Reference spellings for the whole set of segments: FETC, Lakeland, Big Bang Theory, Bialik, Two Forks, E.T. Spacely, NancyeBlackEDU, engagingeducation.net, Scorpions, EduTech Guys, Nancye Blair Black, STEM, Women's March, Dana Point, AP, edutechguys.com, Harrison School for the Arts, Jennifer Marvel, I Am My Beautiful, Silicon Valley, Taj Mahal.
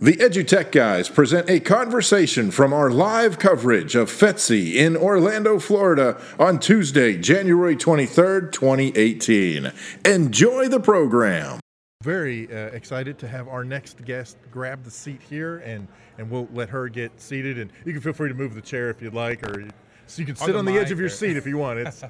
The EduTech Guys present a conversation from our live coverage of FETC in Orlando, Florida on Tuesday, January 23rd, 2018. Enjoy the program. Very excited to have our next guest grab the seat here, and we'll let her get seated. And you can feel free to move the chair if you'd like, or so you can sit on the edge of your seat if you want. It's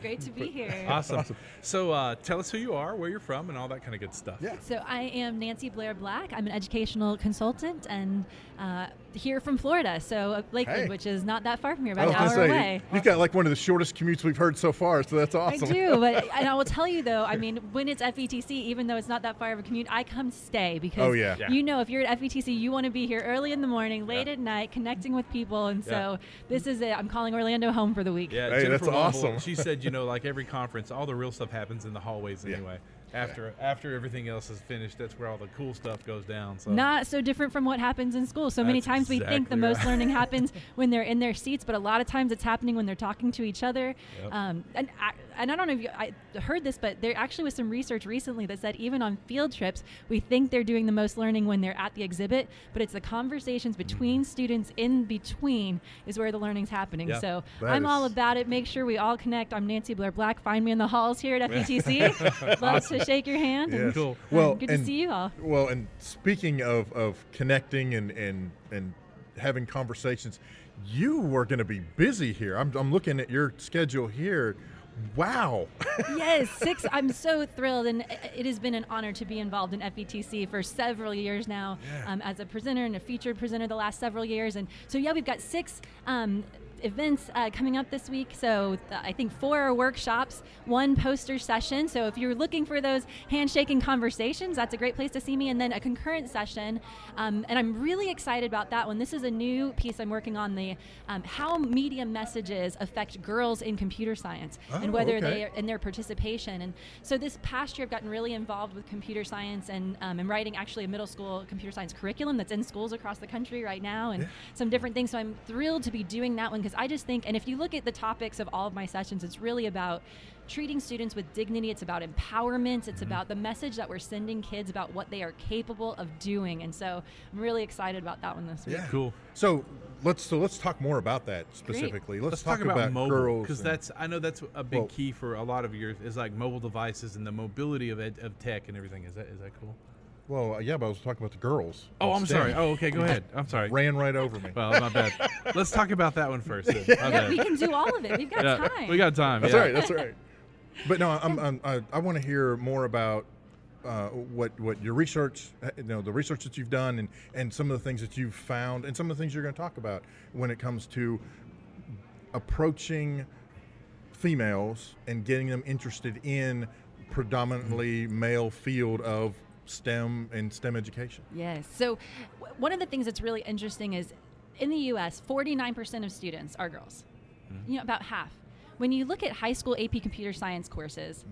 great to be here. Awesome. So tell us who you are, where you're from, and all that kind of good stuff. Yeah. So I am Nancye Blair Black. I'm an educational consultant and here from Florida, so Lakeland, which is not that far from here, about an hour away. You've got like one of the shortest commutes we've heard so far, so that's awesome. I do, and I will tell you though, I mean, when it's FETC, even though it's not that far of a commute, I come stay because you know, if you're at FETC, you want to be here early in the morning, late at night, connecting with people, and so this is it. I'm calling Orlando home for the week. Yeah, hey, Jennifer Marvel, awesome. She said, you know, like every conference, all the real stuff happens in the hallways anyway. After everything else is finished, that's where all the cool stuff goes down. So. Not so different from what happens in school. So many times we think the most learning happens when they're in their seats, but a lot of times it's happening when they're talking to each other. Yep. And I don't know if I heard this, but there actually was some research recently that said even on field trips, we think they're doing the most learning when they're at the exhibit, but it's the conversations between students in between is where the learning's happening. Yep. So I'm all about it. Make sure we all connect. I'm Nancye Blair Black. Find me in the halls here at FETC. Love to shake your hand. Yes. And cool. Well, good to see you all. Well, and speaking of connecting and having conversations, you were going to be busy here. I'm looking at your schedule here. Wow. Yes, 6. I'm so thrilled, and it has been an honor to be involved in FETC for several years now, as a presenter and a featured presenter the last several years. And so, we've got 6 events coming up this week. So I think 4 are workshops, 1 poster session. So if you're looking for those handshaking conversations, that's a great place to see me. And then a concurrent session. And I'm really excited about that one. This is a new piece I'm working on, the how media messages affect girls in computer science and whether they are in their participation. And so this past year I've gotten really involved with computer science and I'm writing actually a middle school computer science curriculum that's in schools across the country right now and some different things. So I'm thrilled to be doing that one because I just think, and if you look at the topics of all of my sessions, it's really about treating students with dignity. It's about empowerment. It's about the message that we're sending kids about what they are capable of doing. And so I'm really excited about that one this week. Yeah, cool. So let's talk more about that specifically. Let's talk about mobile, girls, because that's a big key for a lot of yours is like mobile devices and the mobility of tech and everything. Is that cool? Well, but I was talking about the girls. Oh, I'm sorry. Oh, okay, go ahead. I'm sorry. Ran right over me. Well, my bad. Let's talk about that one first. Then. Yeah, we can do all of it. We've got time. We got time. That's right. But no, I want to hear more about what your research, the research that you've done and some of the things that you've found and some of the things you're going to talk about when it comes to approaching females and getting them interested in predominantly male field of STEM and STEM education. Yes. So one of the things that's really interesting is in the U.S., 49% of students are girls, about half. When you look at high school AP computer science courses,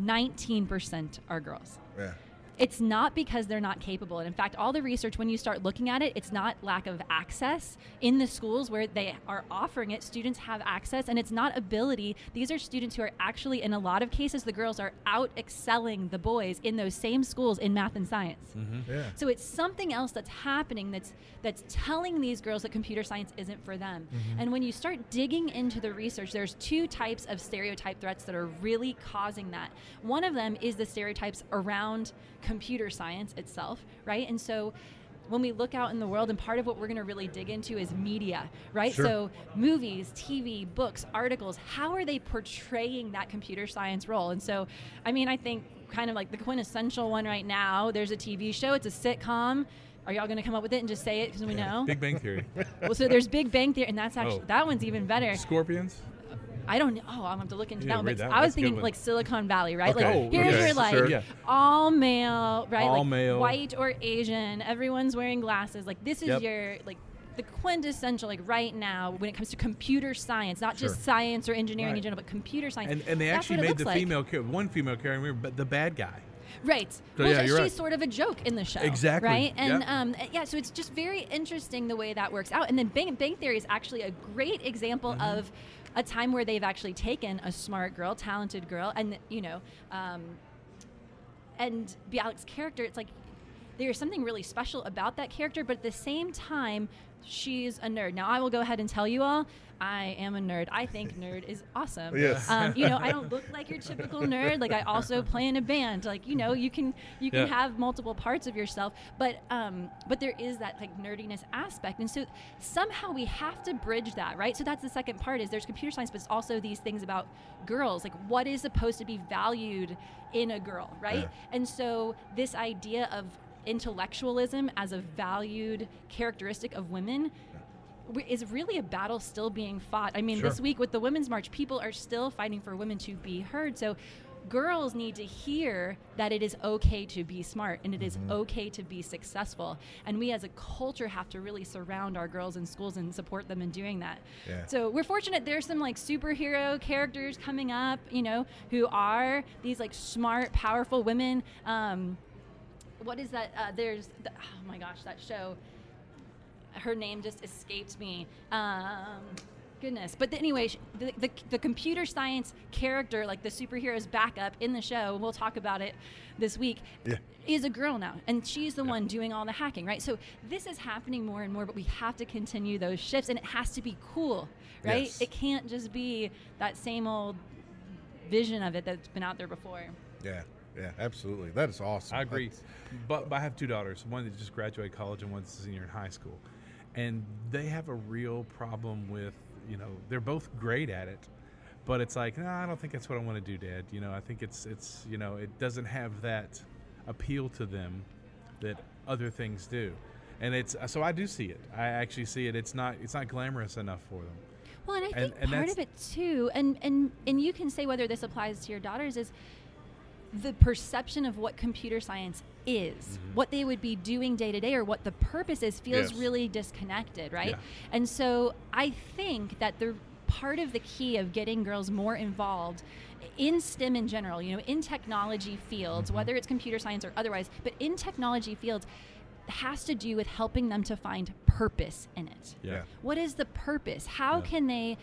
19% are girls. Yeah. It's not because they're not capable. And in fact, all the research, when you start looking at it, it's not lack of access. In the schools where they are offering it, students have access, and it's not ability. These are students who are actually, in a lot of cases, the girls are out excelling the boys in those same schools in math and science. So it's something else that's happening that's telling these girls that computer science isn't for them. And when you start digging into the research, there's 2 types of stereotype threats that are really causing that. One of them is the stereotypes around computer science itself, right? And so when we look out in the world, and part of what we're going to really dig into is media, right? Sure. So movies, TV, books, articles, how are they portraying that computer science role? And so, I mean, I think kind of like the quintessential one right now, there's a TV show, it's a sitcom. Are y'all going to come up with it and just say it because we know? Big Bang Theory. Well, so there's Big Bang Theory, and that's actually, that one's even better. Scorpions? I don't know. I'm going to have to look into that one. But I was thinking like Silicon Valley, right? Okay. Like you're like all male, right? All like male. White or Asian. Everyone's wearing glasses. Like this is your like the quintessential like right now when it comes to computer science, not just science or engineering in general, but computer science. And they actually made the female one female character, but the bad guy. Right. So she's sort of a joke in the show. Exactly. Right? And so it's just very interesting the way that works out. And then Big Bang Theory is actually a great example of a time where they've actually taken a smart girl, talented girl, and Bialik's character, it's like There's something really special about that character, but at the same time, she's a nerd. Now, I will go ahead and tell you all, I am a nerd. I think nerd is awesome. Yes. I don't look like your typical nerd. Like, I also play in a band. Like, you know, you can have multiple parts of yourself, but there is that like nerdiness aspect. And so somehow we have to bridge that, right? So that's the second part, is there's computer science, but it's also these things about girls, like what is supposed to be valued in a girl, right? Yeah. And so this idea of intellectualism as a valued characteristic of women is really a battle still being fought. I mean, This week with the Women's March, people are still fighting for women to be heard. So girls need to hear that it is okay to be smart and it is okay to be successful. And we as a culture have to really surround our girls in schools and support them in doing that. Yeah. So we're fortunate there's some like superhero characters coming up, you know, who are these like smart, powerful women. What is that? Oh my gosh, that show. Her name just escaped me. Goodness. But anyway, the computer science character, like the superhero's backup in the show, we'll talk about it this week, is a girl now. And she's the one doing all the hacking, right? So this is happening more and more, but we have to continue those shifts. And it has to be cool, right? Yes. It can't just be that same old vision of it that's been out there before. Yeah. Yeah, absolutely. That is awesome. I agree. But I have two daughters. One that just graduated college and one's a senior in high school. And they have a real problem with, you know, they're both great at it, but it's like, no, I don't think that's what I want to do, Dad. You know, I think it's you know, it doesn't have that appeal to them that other things do. And it's, so I do see it. I actually see it. It's not glamorous enough for them. Well, and I think and part of it too, and you can say whether this applies to your daughters, is the perception of what computer science is, what they would be doing day to day or what the purpose is, feels really disconnected, right? Yeah. And so I think that the part of the key of getting girls more involved in STEM in general, you know, in technology fields, whether it's computer science or otherwise, but in technology fields, has to do with helping them to find purpose in it. Yeah. What is the purpose? How can they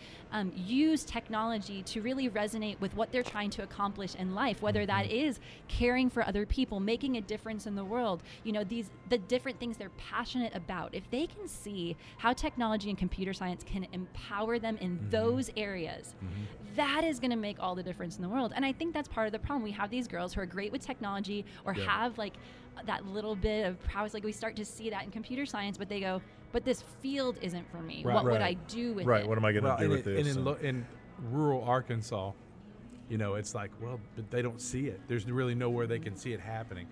use technology to really resonate with what they're trying to accomplish in life, whether that is caring for other people, making a difference in the world, you know, the different things they're passionate about. If they can see how technology and computer science can empower them in those areas, that is going to make all the difference in the world. And I think that's part of the problem. We have these girls who are great with technology or have like that little bit of prowess, like we start to see that in computer science, but they go, but this field isn't for me. What would I do with it? Right, what am I going to do with this? And in rural Arkansas, you know, it's like, well, but they don't see it. There's really nowhere they can see it happening.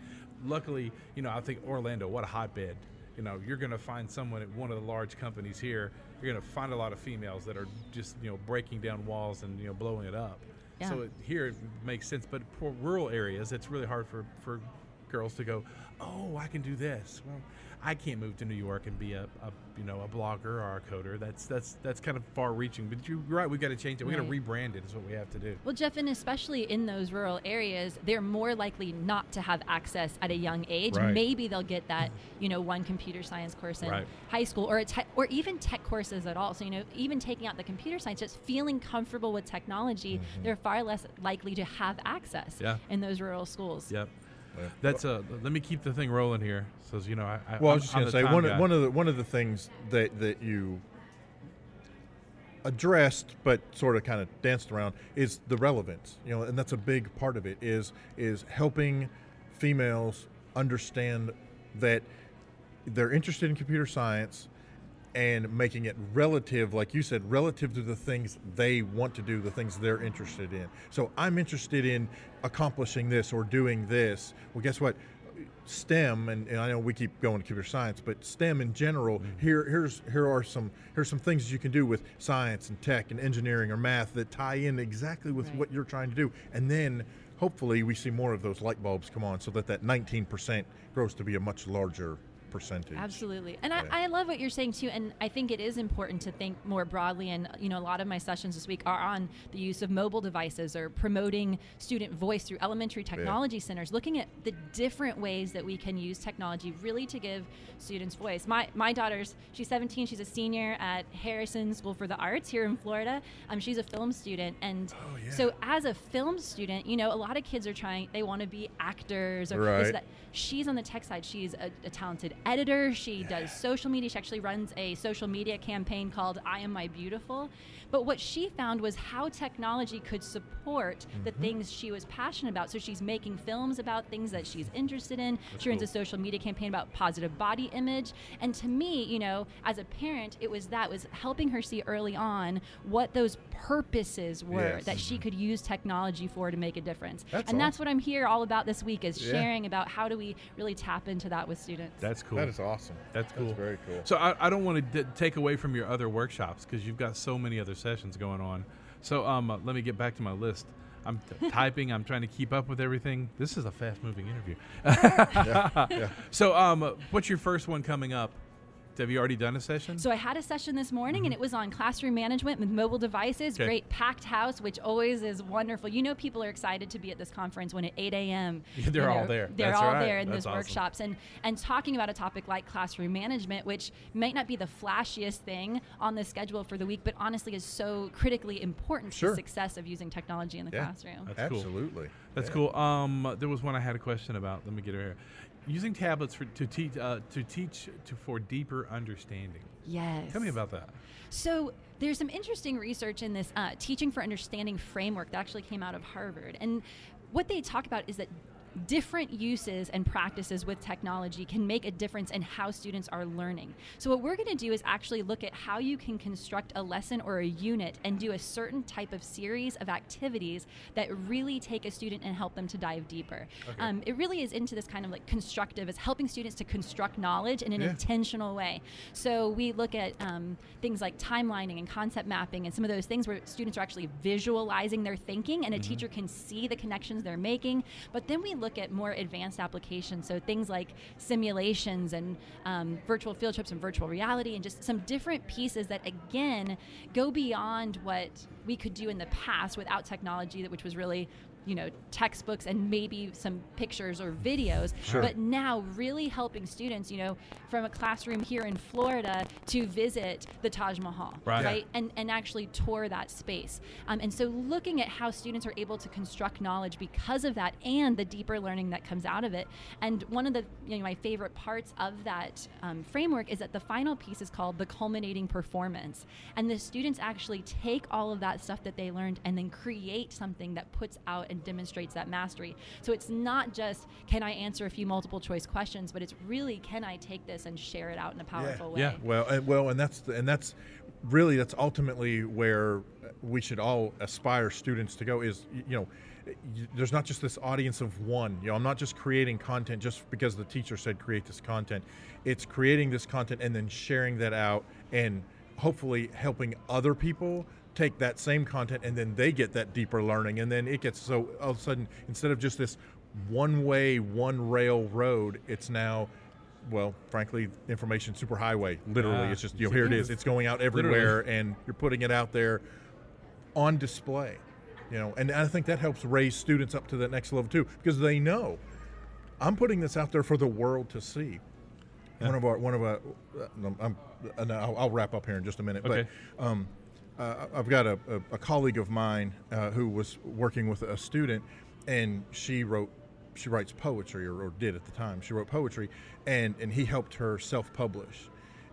Luckily, you know, I think Orlando, what a hotbed. You know, you're going to find someone at one of the large companies here. You're going to find a lot of females that are just, you know, breaking down walls and, you know, blowing it up. Yeah. So here it makes sense. But for rural areas, it's really hard for girls to go, oh, I can do this. Well, I can't move to New York and be a blogger or a coder. That's kind of far reaching. But you're right. We've got to change it. We've got to rebrand it is what we have to do. Well, Jeff, and especially in those rural areas, they're more likely not to have access at a young age. Right. Maybe they'll get that, you know, one computer science course in high school or or even tech courses at all. So, you know, even taking out the computer science, just feeling comfortable with technology, they're far less likely to have access in those rural schools. Yep. That's let me keep the thing rolling here. So, you know, I was just going to say one of the things that you addressed, but sort of kind of danced around, is the relevance. You know, and that's a big part of it is helping females understand that they're interested in computer science and making it relative, like you said, relative to the things they want to do, the things they're interested in. So I'm interested in accomplishing this or doing this. Well, guess what? STEM, and I know we keep going to computer science, but STEM in general, here are some things you can do with science and tech and engineering or math that tie in exactly with what you're trying to do. And then hopefully we see more of those light bulbs come on so that 19% grows to be a much larger percentage. Absolutely. And yeah. I love what you're saying too. And I think it is important to think more broadly. And, you know, a lot of my sessions this week are on the use of mobile devices or promoting student voice through elementary technology yeah. centers, looking at the different ways that we can use technology really to give students voice. My daughter's, she's 17. She's a senior at Harrison School for the Arts here in Florida. She's a film student. And oh, yeah. so as a film student, you know, a lot of kids are trying, they want to be actors or right. this or that. She's on the tech side. She's a talented editor. She yeah. does social media. She actually runs a social media campaign called I Am My Beautiful. But what she found was how technology could support mm-hmm. the things she was passionate about. So she's making films about things that she's interested in. That's she runs cool. a social media campaign about positive body image. And to me, you know, as a parent, it was that was helping her see early on what those purposes were yes. that she could use technology for to make a difference. That's and awesome. That's what I'm here all about this week is yeah. sharing about how do we really tap into that with students. That's cool. That is awesome. That's cool. That's very cool. So I don't want to take away from your other workshops because you've got so many other sessions going on. So let me get back to my list. I'm typing. I'm trying to keep up with everything. This is a fast-moving interview. yeah, yeah. So what's your first one coming up? Have you already done a session? So I had a session this morning, mm-hmm. and it was on classroom management with mobile devices. Okay. Great packed house, which always is wonderful. You know, people are excited to be at this conference when at 8 a.m. Yeah, they're all there. They're That's all right. there in That's those awesome. Workshops. And talking about a topic like classroom management, which might not be the flashiest thing on the schedule for the week, but honestly is so critically important sure. to the success of using technology in the yeah. classroom. That's Absolutely. Cool. That's yeah. cool. There was one I had a question about. Let me get it here. Using tablets for deeper understanding. Yes. Tell me about that. So there's some interesting research in this Teaching for Understanding framework that actually came out of Harvard. And what they talk about is that different uses and practices with technology can make a difference in how students are learning. So what we're going to do is actually look at how you can construct a lesson or a unit and do a certain type of series of activities that really take a student and help them to dive deeper. Okay. It really is into this kind of like constructive, it's helping students to construct knowledge in an yeah. intentional way. So we look at things like timelining and concept mapping and some of those things where students are actually visualizing their thinking and a mm-hmm. teacher can see the connections they're making. But then we look at more advanced applications, so things like simulations and virtual field trips and virtual reality and just some different pieces that, again, go beyond what we could do in the past without technology, which was really, you know, textbooks and maybe some pictures or videos, sure. but now really helping students, you know, from a classroom here in Florida to visit the Taj Mahal, right? Yeah. And actually tour that space. And so looking at how students are able to construct knowledge because of that and the deeper learning that comes out of it. And one of the, you know, my favorite parts of that framework is that the final piece is called the culminating performance. And the students actually take all of that stuff that they learned and then create something that puts out and demonstrates that mastery. So it's not just, can I answer a few multiple choice questions, but it's really, can I take this and share it out in a powerful yeah. way? Yeah, that's ultimately where we should all aspire students to go is, you know, there's not just this audience of one. You know, I'm not just creating content just because the teacher said create this content. It's creating this content and then sharing that out and hopefully helping other people take that same content and then they get that deeper learning. And then it gets so all of a sudden, instead of just this one-way, one-rail road, it's now, well, frankly, information superhighway. Literally, it's just, you know, here it is. It's going out everywhere literally. And you're putting it out there on display. You know, and I think that helps raise students up to that next level too, because they know I'm putting this out there for the world to see. Yeah. I'll wrap up here in just a minute. Okay. But I've got a colleague of mine who was working with a student, and she writes poetry or did at the time. She wrote poetry, and he helped her self-publish.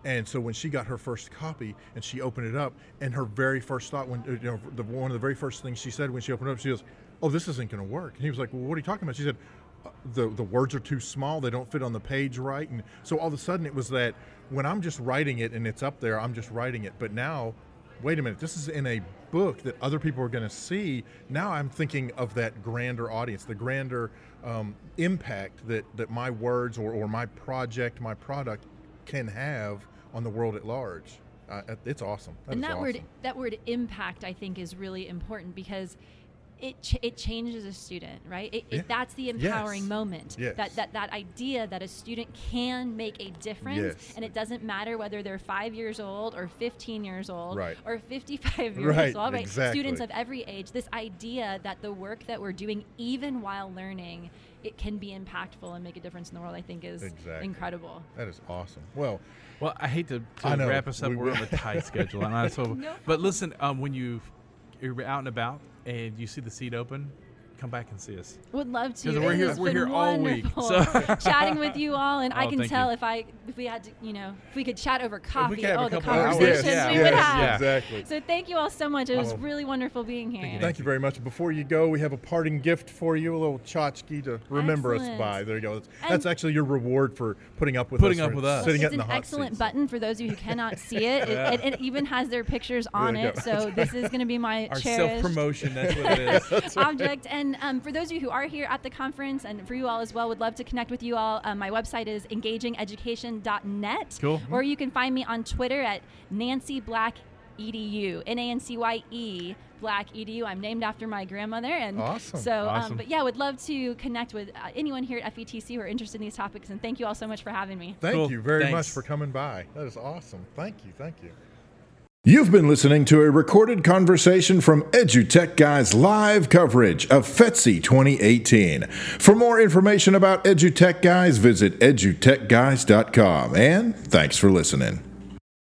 And so when she got her first copy and she opened it up, and her very first thought, when you know, one of the very first things she said when she opened it up, she goes, "Oh, this isn't going to work." And he was like, "Well, what are you talking about?" She said, "The words are too small. They don't fit on the page right." And so all of a sudden it was that when I'm just writing it and it's up there, I'm just writing it. But now, wait a minute, this is in a book that other people are going to see. Now I'm thinking of that grander audience, the grander impact that my words or my project, my product can have on the world at large. It's awesome. That word impact, I think, is really important because it changes a student, right? That's the empowering moment. Yes. That idea that a student can make a difference, and it doesn't matter whether they're 5 years old or 15 years old or 55 years old, right? Exactly. Students of every age, this idea that the work that we're doing, even while learning, it can be impactful and make a difference in the world, I think is incredible. That is awesome. Well, I hate to wrap us up. We're on a tight schedule. But listen, when you're out and about and you see the seat open, come back and see us. Would love to. Because we're here all week. So. Chatting with you all, and I can tell if we had to, if we could chat over coffee, the conversations we would have. Yeah. Exactly. So thank you all so much. It was really wonderful being here. Thank you very much. Before you go, we have a parting gift for you, a little tchotchke to remember us by. There you go. That's actually your reward for putting up with us. Sitting in the hot seats. It's an excellent button for those of you who cannot see it. It even has their pictures on it. So this is going to be my cherished self-promotion. That's what it is. Object. And for those of you who are here at the conference, and for you all as well, would love to connect with you all. My website is engagingeducation.net. Cool. Or you can find me on Twitter at NancyeBlackEDU, NancyeBlack EDU. I'm named after my grandmother, and awesome. But yeah, would love to connect with anyone here at FETC who are interested in these topics. And thank you all so much for having me. Thank you very much for coming by. That is awesome. Thank you. You've been listening to a recorded conversation from EduTech Guys' live coverage of FETC 2018. For more information about EduTech Guys, visit edutechguys.com. And thanks for listening.